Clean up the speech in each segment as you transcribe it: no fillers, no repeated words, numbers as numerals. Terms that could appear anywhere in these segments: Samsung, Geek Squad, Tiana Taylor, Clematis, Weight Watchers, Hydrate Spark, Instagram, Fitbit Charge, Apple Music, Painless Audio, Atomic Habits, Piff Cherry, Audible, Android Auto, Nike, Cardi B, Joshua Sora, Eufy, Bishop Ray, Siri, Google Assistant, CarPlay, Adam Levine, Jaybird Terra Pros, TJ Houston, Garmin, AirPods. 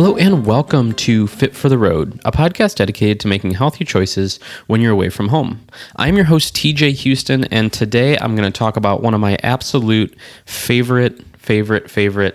Hello and welcome to Fit for the Road, a podcast dedicated to making healthy choices when you're away from home. I'm your host, TJ Houston, and today I'm going to talk about one of my absolute favorite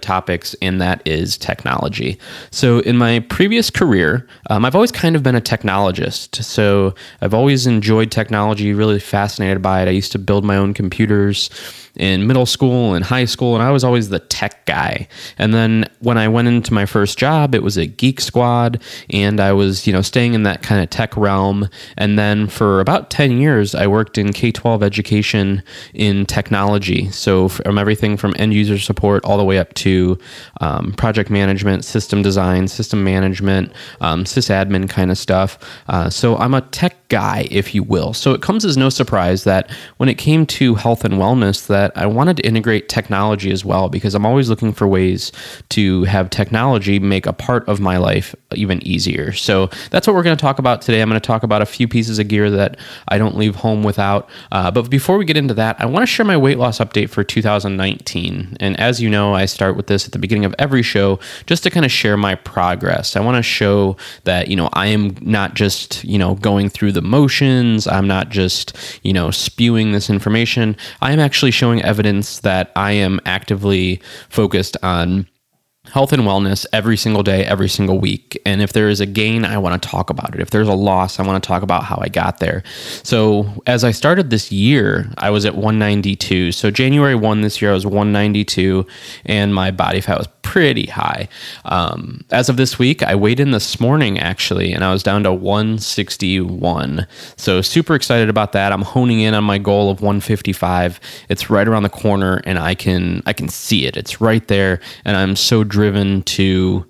topics, and that is technology. So in my previous career, I've always kind of been a technologist. So I've always enjoyed technology, really fascinated by it. I used to build my own computers in middle school and high school, and I was always the tech guy. And then when I went into my first job, it was at Geek Squad, and I was, staying in that kind of tech realm. And then for about 10 years, I worked in K-12 education in technology. So from everything from end user support all the way up to project management, system design, system management, sysadmin kind of stuff. So I'm a tech guy, if you will. So it comes as no surprise that when it came to health and wellness, that I wanted to integrate technology as well, because I'm always looking for ways to have technology make a part of my life even easier. So that's what we're going to talk about today. I'm going to talk about a few pieces of gear that I don't leave home without. But before we get into that, I want to share my weight loss update for 2019. And as you know, I start with this at the beginning of every show just to kind of share my progress. I want to show that, I am not just, going through the motions. I'm not just, spewing this information. I am actually showing evidence that I am actively focused on health and wellness every single day, every single week. And if there is a gain, I want to talk about it. If there's a loss, I want to talk about how I got there. So as I started this year, I was at 192. So January 1 this year, I was 192 and my body fat was pretty high. As of this week, I weighed in this morning actually, and I was down to 161. So super excited about that. I'm honing in on my goal of 155. It's right around the corner and I can see it. It's right there. And I'm so driven to,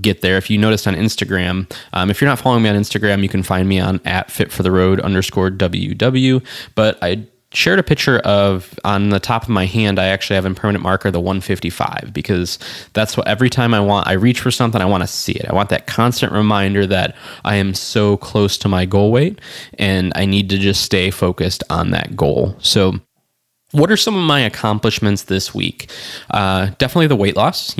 get there. If you noticed on Instagram, if you're not following me on Instagram, you can find me on @fitfortheroad_WW. But I shared a picture of, on the top of my hand, I actually have in permanent marker the 155, because that's what every time I reach for something, I want to see it. I want that constant reminder that I am so close to my goal weight and I need to just stay focused on that goal. So what are some of my accomplishments this week? Definitely the weight loss,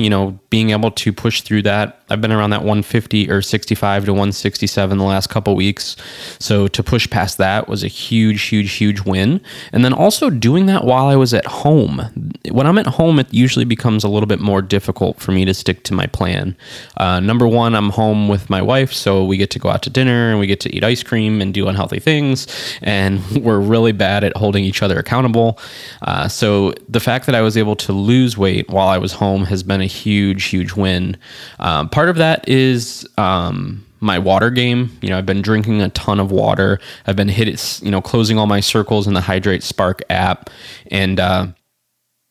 being able to push through that. I've been around that 150 or 65 to 167 the last couple weeks. So to push past that was a huge win. And then also doing that while I was at home. When I'm at home, it usually becomes a little bit more difficult for me to stick to my plan. Number one, I'm home with my wife, so we get to go out to dinner and we get to eat ice cream and do unhealthy things. And we're really bad at holding each other accountable. So the fact that I was able to lose weight while I was home has been a huge win. Part of that is my water game. I've been drinking a ton of water. I've been closing all my circles in the Hydrate Spark app, and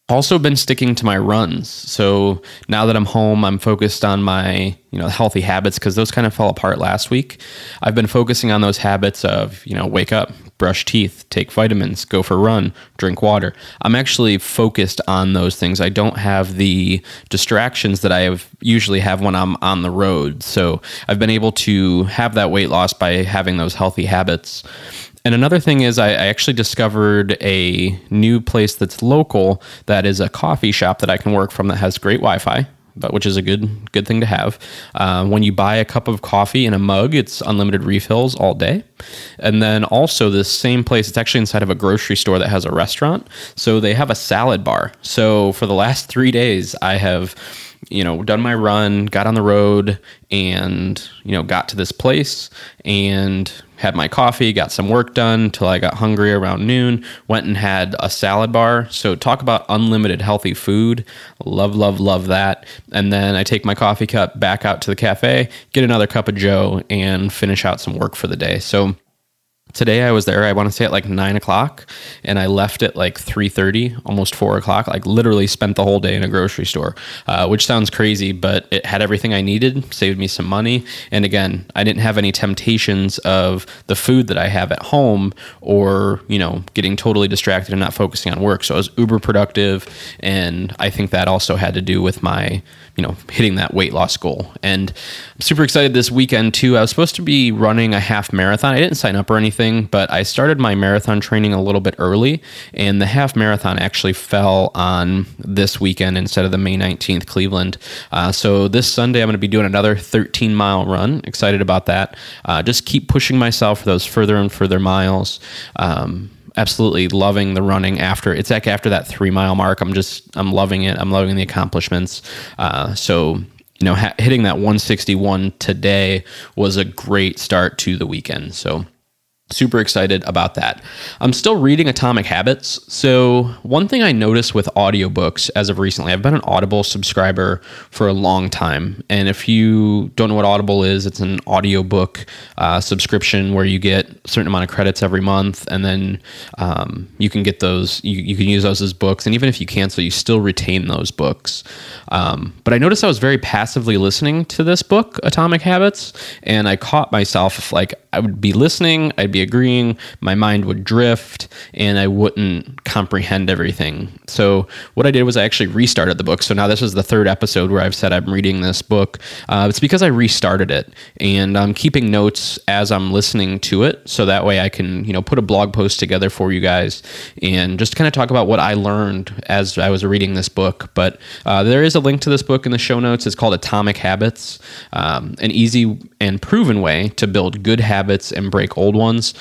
also been sticking to my runs. So now that I'm home, I'm focused on my, healthy habits, because those kind of fell apart last week. I've been focusing on those habits of, wake up, brush teeth, take vitamins, go for a run, drink water. I'm actually focused on those things. I don't have the distractions that I usually have when I'm on the road. So I've been able to have that weight loss by having those healthy habits. And another thing is I actually discovered a new place that's local that is a coffee shop that I can work from that has great Wi-Fi, but which is a good thing to have. When you buy a cup of coffee in a mug, it's unlimited refills all day. And then also this same place, it's actually inside of a grocery store that has a restaurant. So they have a salad bar. So for the last 3 days, I have done my run, got on the road, and, got to this place and had my coffee, got some work done till I got hungry around noon, went and had a salad bar. So talk about unlimited healthy food. Love that. And then I take my coffee cup back out to the cafe, get another cup of Joe, and finish out some work for the day. So today I was there, I want to say at like 9:00, and I left at like 3:30, almost 4:00, like literally spent the whole day in a grocery store, which sounds crazy, but it had everything I needed, saved me some money. And again, I didn't have any temptations of the food that I have at home or, getting totally distracted and not focusing on work. So I was uber productive. And I think that also had to do with my, hitting that weight loss goal. And I'm super excited this weekend too. I was supposed to be running a half marathon. I didn't sign up or anything. thing, but I started my marathon training a little bit early, and the half marathon actually fell on this weekend instead of the May 19th Cleveland. So this Sunday, I'm going to be doing another 13-mile run. Excited about that. Just keep pushing myself for those further and further miles. Absolutely loving the running after. It's like after that 3-mile mark, I'm loving it. I'm loving the accomplishments. So, you know, hitting that 161 today was a great start to the weekend. So super excited about that. I'm still reading Atomic Habits. So one thing I noticed with audiobooks as of recently, I've been an Audible subscriber for a long time. And if you don't know what Audible is, it's an audiobook subscription where you get a certain amount of credits every month. And then you can get those, you can use those as books. And even if you cancel, you still retain those books. But I noticed I was very passively listening to this book, Atomic Habits. And I caught myself, like, I would be listening, I'd be agreeing, my mind would drift, and I wouldn't comprehend everything. So what I did was I actually restarted the book. So now this is the third episode where I've said I'm reading this book. It's because I restarted it, and I'm keeping notes as I'm listening to it. So that way I can, you know, put a blog post together for you guys and just kind of talk about what I learned as I was reading this book. But there is a link to this book in the show notes. It's called Atomic Habits, an easy and proven way to build good habits and break old ones.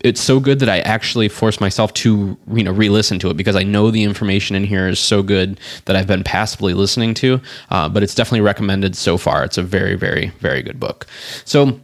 It's so good that I actually force myself to, you know, re-listen to it, because I know the information in here is so good that I've been passively listening to, but it's definitely recommended so far. It's a very, very, very good book. So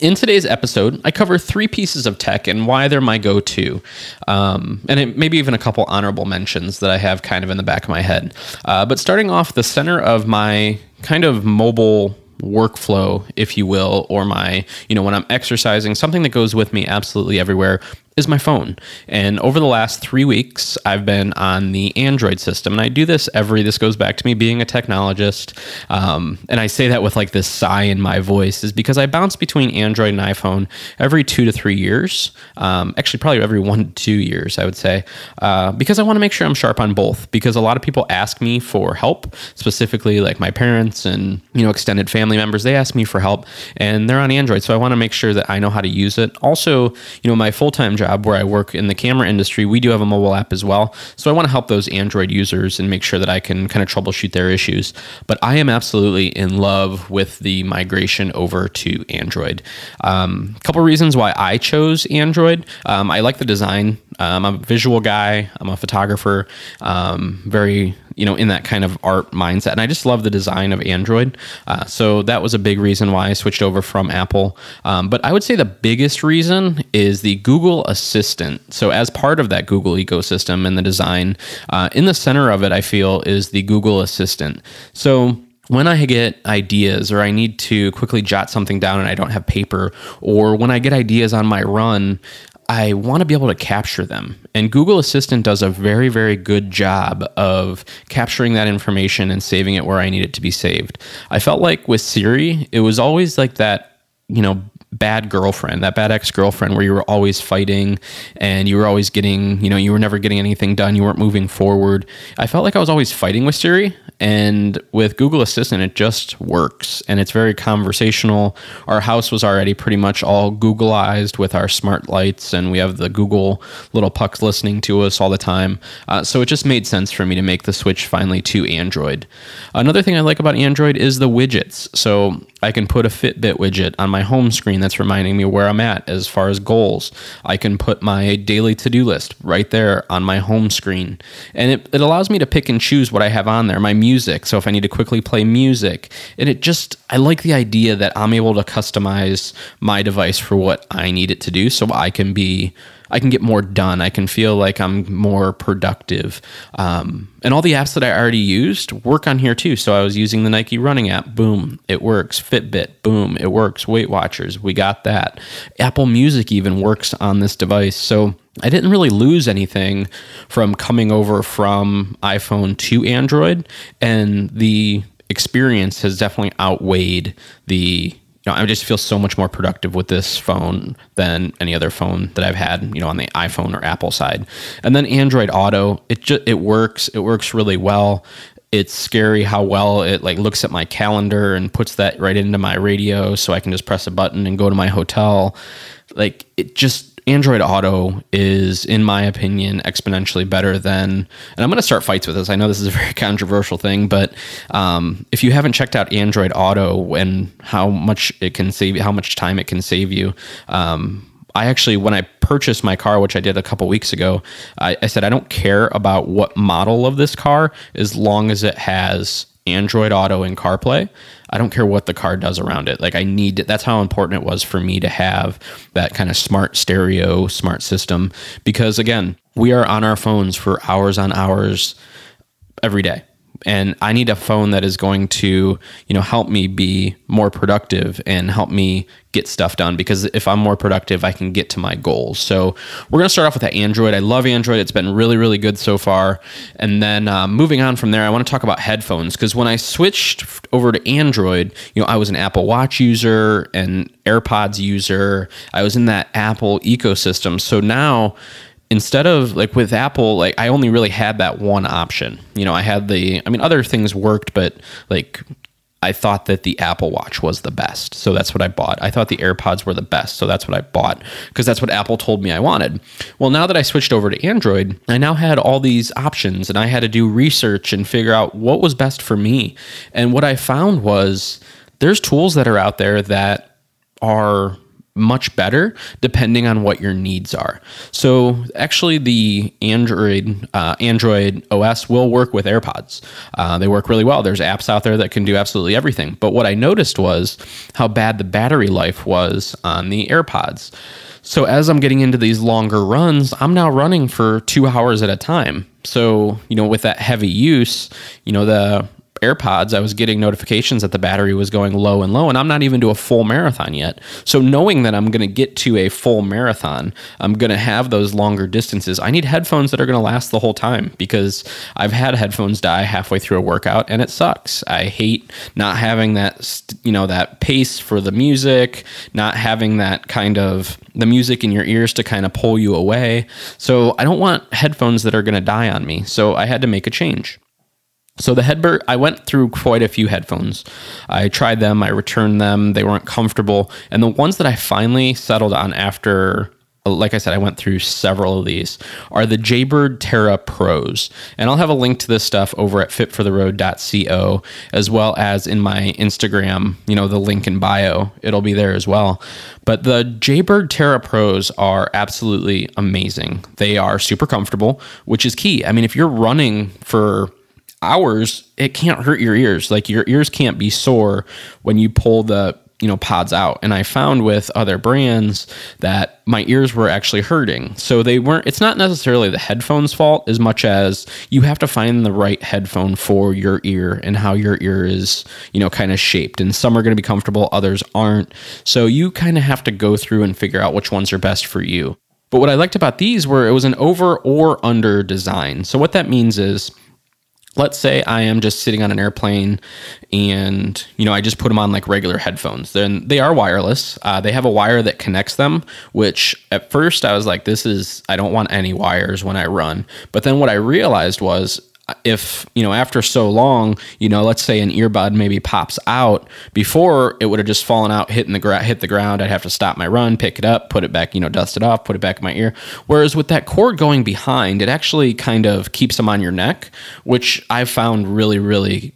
in today's episode, I cover three pieces of tech and why they're my go-to, and maybe even a couple honorable mentions that I have kind of in the back of my head. But starting off, the center of my kind of mobile workflow, if you will, or my, you know, when I'm exercising, something that goes with me absolutely everywhere is my phone. And over the last 3 weeks, I've been on the Android system. And I do this this goes back to me being a technologist. And I say that with like this sigh in my voice, is because I bounce between Android and iPhone every 2 to 3 years. Actually, probably every 1 to 2 years, I would say, because I want to make sure I'm sharp on both, because a lot of people ask me for help, specifically like my parents and, you know, extended family members. They ask me for help and they're on Android. So I want to make sure that I know how to use it. Also, you know, my full-time job, where I work in the camera industry, we do have a mobile app as well. So I want to help those Android users and make sure that I can kind of troubleshoot their issues. But I am absolutely in love with the migration over to Android. A couple reasons why I chose Android. I like the design. I'm a visual guy. I'm a photographer. Very, you know, in that kind of art mindset. And I just love the design of Android. So that was a big reason why I switched over from Apple. But I would say the biggest reason is the Google Assistant. So as part of that Google ecosystem and the design, in the center of it, I feel, is the Google Assistant. So when I get ideas, or I need to quickly jot something down and I don't have paper, or when I get ideas on my run, I want to be able to capture them. And Google Assistant does a very, very good job of capturing that information and saving it where I need it to be saved. I felt like with Siri, it was always like that, you know, bad ex-girlfriend where you were always fighting and you were always getting, you know, you were never getting anything done. You weren't moving forward. I felt like I was always fighting with Siri, and with Google Assistant, it just works and it's very conversational. Our house was already pretty much all Googleized with our smart lights, and we have the Google little pucks listening to us all the time. So it just made sense for me to make the switch finally to Android. Another thing I like about Android is the widgets. So I can put a Fitbit widget on my home screen that's reminding me where I'm at as far as goals. I can put my daily to-do list right there on my home screen. And it allows me to pick and choose what I have on there, my music. So if I need to quickly play music, and I like the idea that I'm able to customize my device for what I need it to do, so I can get more done. I can feel like I'm more productive. And all the apps that I already used work on here too. So I was using the Nike running app. Boom, it works. Fitbit, boom, it works. Weight Watchers, we got that. Apple Music even works on this device. So I didn't really lose anything from coming over from iPhone to Android. And the experience has definitely outweighed I just feel so much more productive with this phone than any other phone that I've had, you know, on the iPhone or Apple side. And then Android Auto, it works really well. it's scary how well it like looks at my calendar and puts that right into my radio, so I can just press a button and go to my hotel. Like, it just, Android Auto is, in my opinion, exponentially better than, and I'm going to start fights with this. I know this is a very controversial thing, but if you haven't checked out Android Auto and how much it can save, how much time it can save you, I actually, when I purchased my car, which I did a couple weeks ago, I said, I don't care about what model of this car, as long as it has Android Auto and CarPlay. I don't care what the car does around it. Like, I need it. That's how important it was for me to have that kind of smart stereo, smart system, because again, we are on our phones for hours on hours every day. And I need a phone that is going to, you know, help me be more productive and help me get stuff done, because if I'm more productive, I can get to my goals. So we're going to start off with that Android. I love Android. It's been really, really good so far. And then moving on from there, I want to talk about headphones, because when I switched over to Android, you know, I was an Apple Watch user and AirPods user. I was in that Apple ecosystem. So now, instead of like with Apple, like I only really had that one option. You know, I had the, I mean, other things worked, but like I thought that the Apple Watch was the best. So that's what I bought. I thought the AirPods were the best. So that's what I bought, because that's what Apple told me I wanted. Well, now that I switched over to Android, I now had all these options, and I had to do research and figure out what was best for me. And what I found was there's tools that are out there that are much better depending on what your needs are. So actually the Android OS will work with AirPods. They work really well. There's apps out there that can do absolutely everything. But what I noticed was how bad the battery life was on the AirPods. So as I'm getting into these longer runs, I'm now running for 2 hours at a time. So, you know, with that heavy use, you know, the AirPods, I was getting notifications that the battery was going low and low, and I'm not even to a full marathon yet. So knowing that I'm going to get to a full marathon, I'm going to have those longer distances. I need headphones that are going to last the whole time, because I've had headphones die halfway through a workout and it sucks. I hate not having that, you know, that pace for the music, not having that kind of the music in your ears to kind of pull you away. So I don't want headphones that are going to die on me. So I had to make a change. So the Headbird, I went through quite a few headphones. I tried them, I returned them, they weren't comfortable. And the ones that I finally settled on after, like I said, I went through several of these, are the Jaybird Terra Pros. And I'll have a link to this stuff over at fitfortheroad.co, as well as in my Instagram, you know, the link in bio, it'll be there as well. But the Jaybird Terra Pros are absolutely amazing. They are super comfortable, which is key. I mean, if you're running for hours, it can't hurt your ears. Like, your ears can't be sore when you pull the, you know, pods out. And I found with other brands that my ears were actually hurting. So they weren't, it's not necessarily the headphone's fault as much as you have to find the right headphone for your ear and how your ear is, you know, kind of shaped. And some are going to be comfortable, others aren't. So you kind of have to go through and figure out which ones are best for you. But what I liked about these were it was an over or under design. So what that means is, let's say I am just sitting on an airplane and, you know, I just put them on like regular headphones. Then they are wireless. They have a wire that connects them, which at first I was like, this is, I don't want any wires when I run. But then what I realized was, if, you know, after so long, you know, let's say an earbud maybe pops out, before it would have just fallen out, hit the ground. I'd have to stop my run, pick it up, put it back, you know, dust it off, put it back in my ear. Whereas with that cord going behind, it actually kind of keeps them on your neck, which I found really, really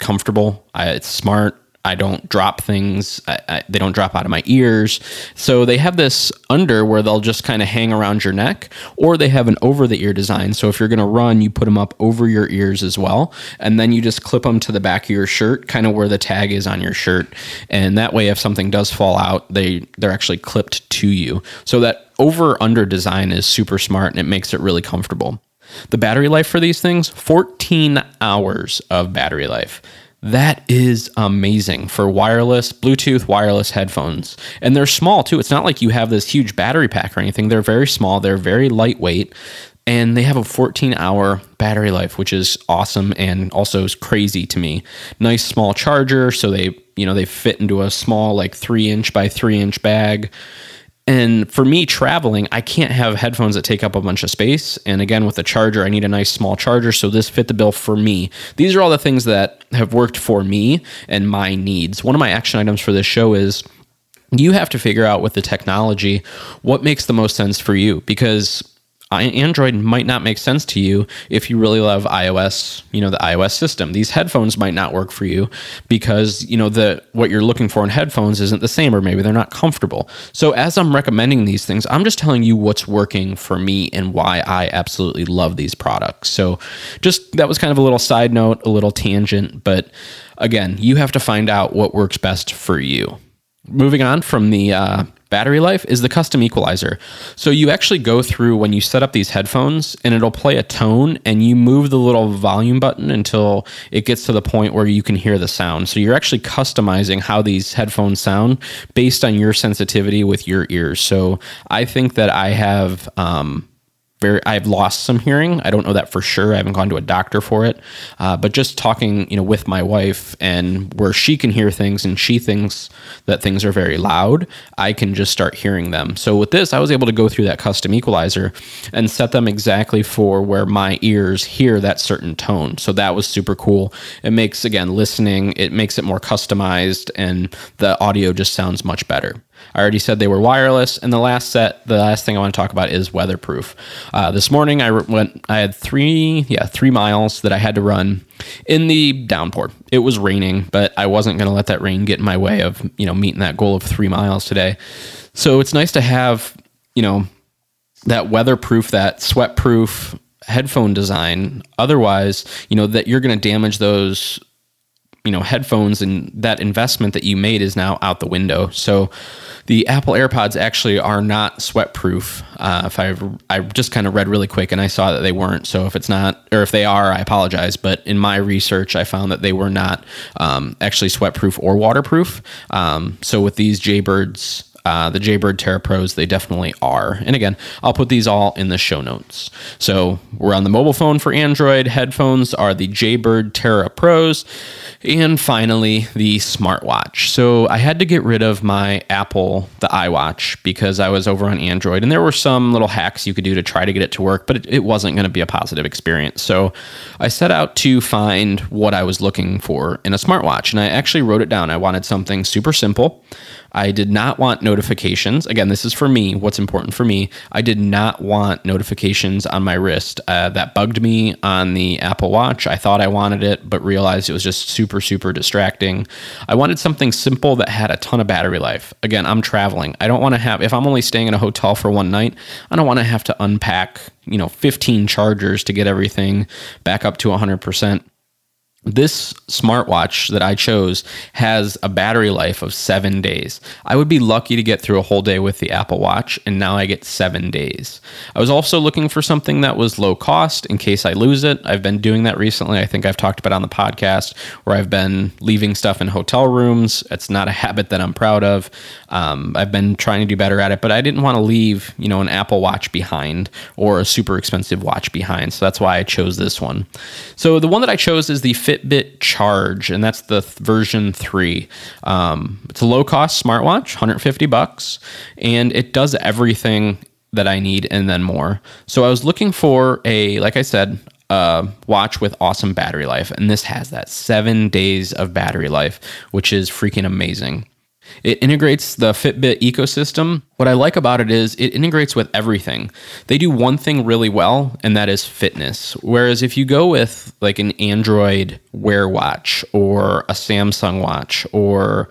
comfortable. It's smart. I don't drop things. They don't drop out of my ears. So they have this under where they'll just kind of hang around your neck, or they have an over-the-ear design. So if you're going to run, you put them up over your ears as well. And then you just clip them to the back of your shirt, kind of where the tag is on your shirt. And that way, if something does fall out, they're actually clipped to you. So that over-under design is super smart, and it makes it really comfortable. The battery life for these things, 14 hours of battery life. That is amazing for wireless, Bluetooth wireless headphones. And they're small too. It's not like you have this huge battery pack or anything. They're very small. They're very lightweight. And they have a 14-hour battery life, which is awesome and also is crazy to me. Nice small charger. So they, you know, they fit into a small like 3-inch by 3-inch bag. And for me traveling, I can't have headphones that take up a bunch of space. And again, with the charger, I need a nice small charger. So this fit the bill for me. These are all the things that have worked for me and my needs. One of my action items for this show is you have to figure out with the technology what makes the most sense for you, because Android might not make sense to you if you really love iOS, you know, the iOS system. These headphones might not work for you because, you know, the what you're looking for in headphones isn't the same, or maybe they're not comfortable. So as I'm recommending these things, I'm just telling you what's working for me and why I absolutely love these products. So just that was kind of a little side note, a little tangent, but again, you have to find out what works best for you. Moving on from the battery life is the custom equalizer. So you actually go through when you set up these headphones and it'll play a tone and you move the little volume button until it gets to the point where you can hear the sound. So you're actually customizing how these headphones sound based on your sensitivity with your ears. So I think that I have I've lost some hearing. I don't know that for sure. I haven't gone to a doctor for it. But just talking, you know, with my wife, and where she can hear things and she thinks that things are very loud, I can just start hearing them. So with this, I was able to go through that custom equalizer and set them exactly for where my ears hear that certain tone. So that was super cool. It makes, again, listening, it makes it more customized, and the audio just sounds much better. I already said they were wireless, and the last thing I want to talk about is weatherproof. This morning I had 3 miles that I had to run in the downpour. It was raining, but I wasn't going to let that rain get in my way of, you know, meeting that goal of 3 miles today. So it's nice to have, you know, that weatherproof, that sweatproof headphone design. Otherwise, you know, that you're going to damage those, you know, headphones, and that investment that you made is now out the window. So the Apple AirPods actually are not sweatproof. I just kind of read really quick and I saw that they weren't. So if it's not, or if they are, I apologize. But in my research, I found that they were not actually sweatproof or waterproof. So with these Jaybird's, the Jaybird Terra Pros, they definitely are. And again, I'll put these all in the show notes. So we're on the mobile phone for Android. Headphones are the Jaybird Terra Pros. And finally, the smartwatch. So I had to get rid of my Apple, the iWatch, because I was over on Android. And there were some little hacks you could do to try to get it to work, but it wasn't going to be a positive experience. So I set out to find what I was looking for in a smartwatch. And I actually wrote it down. I wanted something super simple. I did not want notifications. Again, this is for me, what's important for me. I did not want notifications on my wrist. That bugged me on the Apple Watch. I thought I wanted it, but realized it was just super, super distracting. I wanted something simple that had a ton of battery life. Again, I'm traveling. I don't want to have, if I'm only staying in a hotel for one night, I don't want to have to unpack, you know, 15 chargers to get everything back up to 100%. This smartwatch that I chose has a battery life of 7 days. I would be lucky to get through a whole day with the Apple Watch, and now I get 7 days. I was also looking for something that was low cost in case I lose it. I've been doing that recently. I think I've talked about on the podcast where I've been leaving stuff in hotel rooms. It's not a habit that I'm proud of. I've been trying to do better at it, but I didn't want to leave, you know, an Apple Watch behind or a super expensive watch behind. So that's why I chose this one. So the one that I chose is the Fitbit Charge, and that's the version 3. It's a low-cost smartwatch, $150, and it does everything that I need and then more. So I was looking for a, like I said, watch with awesome battery life, and this has that 7 days of battery life, which is freaking amazing. It integrates the Fitbit ecosystem. What I like about it is it integrates with everything. They do one thing really well, and that is fitness. Whereas if you go with like an Android Wear watch or a Samsung watch or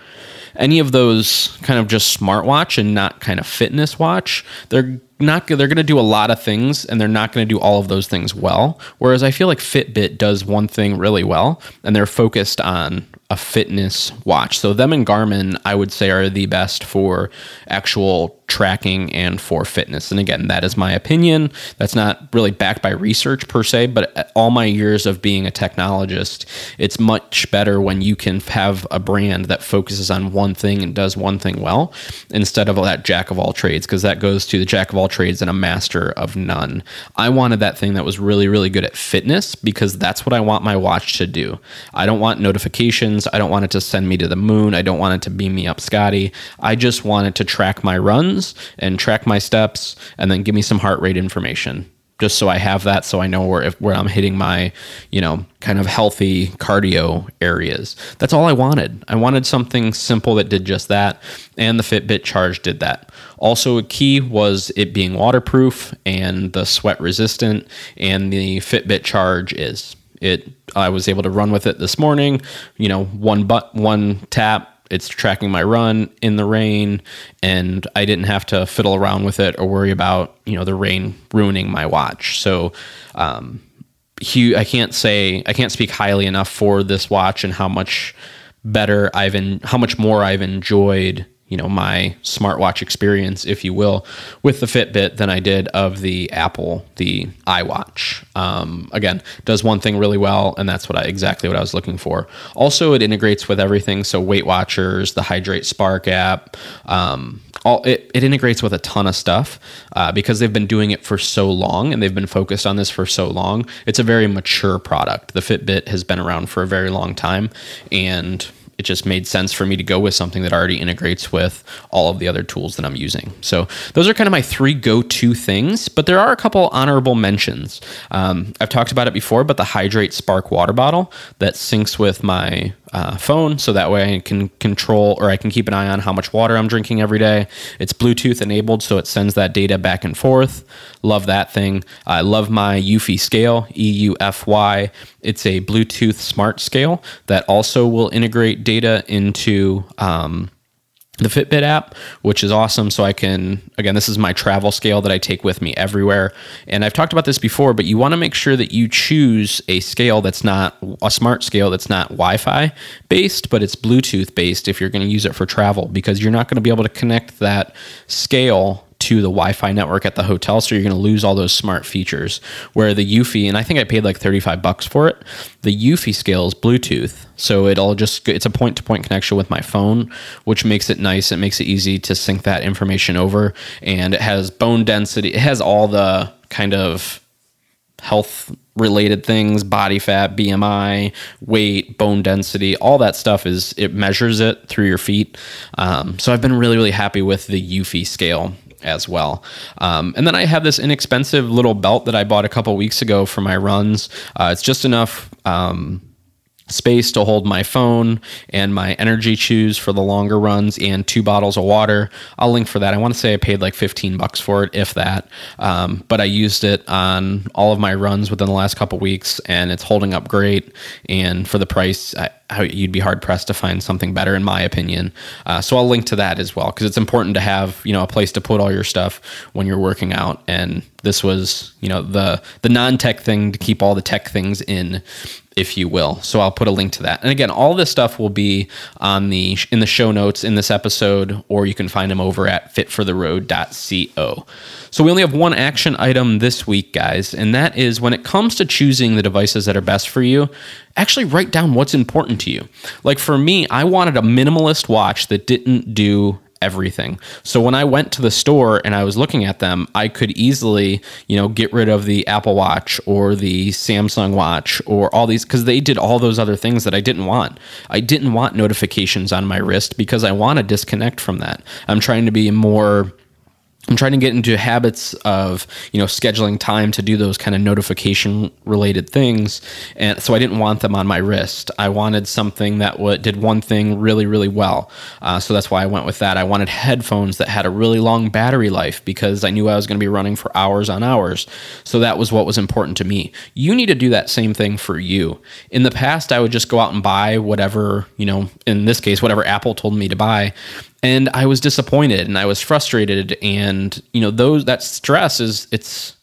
any of those kind of just smartwatch and not kind of fitness watch, they're going to do a lot of things, and they're not going to do all of those things well. Whereas I feel like Fitbit does one thing really well, and they're focused on a fitness watch. So them and Garmin, I would say, are the best for actual tracking and for fitness. And again, that is my opinion. That's not really backed by research per se, but all my years of being a technologist, it's much better when you can have a brand that focuses on one thing and does one thing well, instead of that jack of all trades, because that goes to the jack of all trades and a master of none. I wanted that thing that was really, really good at fitness, because that's what I want my watch to do. I don't want notifications. directions. I don't want it to send me to the moon. I don't want it to beam me up, Scotty. I just want it to track my runs and track my steps and then give me some heart rate information just so I have that, so I know where I'm hitting my, kind of healthy cardio areas. That's all I wanted. I wanted something simple that did just that, and the Fitbit Charge did that. Also, a key was it being waterproof and the sweat resistant, and the Fitbit Charge is. I was able to run with it this morning, one tap, it's tracking my run in the rain, and I didn't have to fiddle around with it or worry about, the rain ruining my watch. So, I can't speak highly enough for this watch and how much more I've enjoyed, my smartwatch experience, if you will, with the Fitbit than I did of the Apple, the iWatch. Again, does one thing really well, and that's exactly what I was looking for. Also, it integrates with everything. So Weight Watchers, the Hydrate Spark app, it integrates with a ton of stuff because they've been doing it for so long and they've been focused on this for so long. It's a very mature product. The Fitbit has been around for a very long time, and it just made sense for me to go with something that already integrates with all of the other tools that I'm using. So those are kind of my three go-to things, but there are a couple honorable mentions. I've talked about it before, but the Hydrate Spark water bottle that syncs with my phone, so that way I can keep an eye on how much water I'm drinking every day. It's Bluetooth enabled, so it sends that data back and forth. Love that thing. I love my Eufy scale, EUFY. It's a Bluetooth smart scale that also will integrate data into the Fitbit app, which is awesome. So I can, again, this is my travel scale that I take with me everywhere. And I've talked about this before, but you want to make sure that you choose a scale that's not a smart scale, that's not Wi-Fi based, but it's Bluetooth based if you're going to use it for travel, because you're not going to be able to connect that scale to the Wi-Fi network at the hotel. So you're going to lose all those smart features, where the Eufy, and I think I paid like $35 for it. The Eufy scale is Bluetooth. So it's a point-to-point connection with my phone, which makes it nice. It makes it easy to sync that information over, and it has bone density. It has all the kind of health related things, body fat, BMI, weight, bone density, all that stuff it measures it through your feet. So I've been really, really happy with the Eufy scale as well. And then I have this inexpensive little belt that I bought a couple weeks ago for my runs. It's just enough space to hold my phone and my energy chews for the longer runs, and 2 bottles of water. I'll link for that. I want to say I paid like $15 for it, if that. But I used it on all of my runs within the last couple weeks, and it's holding up great. And for the price, you'd be hard pressed to find something better, in my opinion. So I'll link to that as well, because it's important to have, a place to put all your stuff when you're working out. And this was, the non-tech thing to keep all the tech things in, if you will. So I'll put a link to that. And again, all this stuff will be in the show notes in this episode, or you can find them over at fitfortheroad.co. So we only have one action item this week, guys, and that is, when it comes to choosing the devices that are best for you, actually write down what's important to you. Like for me, I wanted a minimalist watch that didn't do everything. So when I went to the store and I was looking at them, I could easily, get rid of the Apple Watch or the Samsung Watch or all these, because they did all those other things that I didn't want. I didn't want notifications on my wrist because I want to disconnect from that. I'm trying to get into habits of, scheduling time to do those kind of notification related things. And so I didn't want them on my wrist. I wanted something that did one thing really, really well. So that's why I went with that. I wanted headphones that had a really long battery life, because I knew I was going to be running for hours on hours. So that was what was important to me. You need to do that same thing for you. In the past, I would just go out and buy whatever, in this case, whatever Apple told me to buy. And I was disappointed and I was frustrated. And, that stress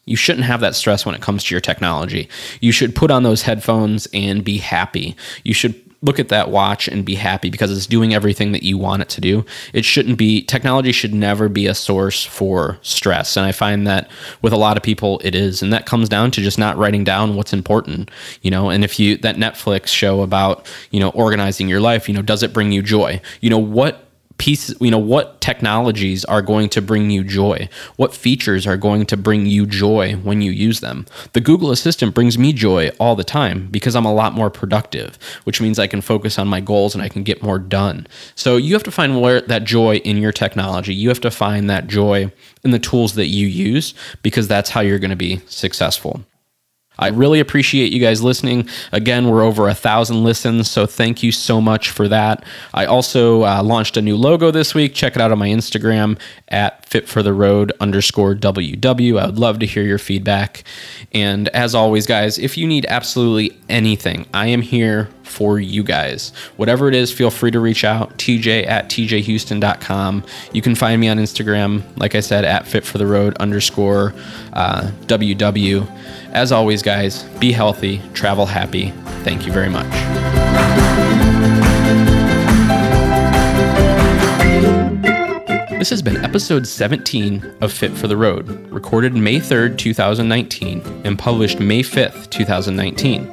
you shouldn't have that stress when it comes to your technology. You should put on those headphones and be happy. You should look at that watch and be happy because it's doing everything that you want it to do. Technology should never be a source for stress. And I find that with a lot of people it is. And that comes down to just not writing down what's important, and if that Netflix show about, organizing your life, does it bring you joy? What pieces, you know, what technologies are going to bring you joy? What features are going to bring you joy when you use them? The Google Assistant brings me joy all the time because I'm a lot more productive, which means I can focus on my goals and I can get more done. So you have to find where that joy in your technology. You have to find that joy in the tools that you use, because that's how you're going to be successful. I really appreciate you guys listening. Again, we're over 1,000 listens, so thank you so much for that. I also launched a new logo this week. Check it out on my Instagram at fitfortheroad_WW. I would love to hear your feedback. And as always, guys, if you need absolutely anything, I am here for you guys. Whatever it is, feel free to reach out. TJ at tjhouston.com. You can find me on Instagram, like I said, at fitfortheroad_WW. As always, guys, be healthy, travel happy. Thank you very much. This has been episode 17 of Fit for the Road, recorded May 3rd, 2019, and published May 5th, 2019.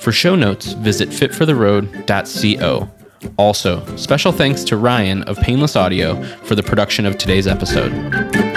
For show notes, visit fitfortheroad.co. Also, special thanks to Ryan of Painless Audio for the production of today's episode.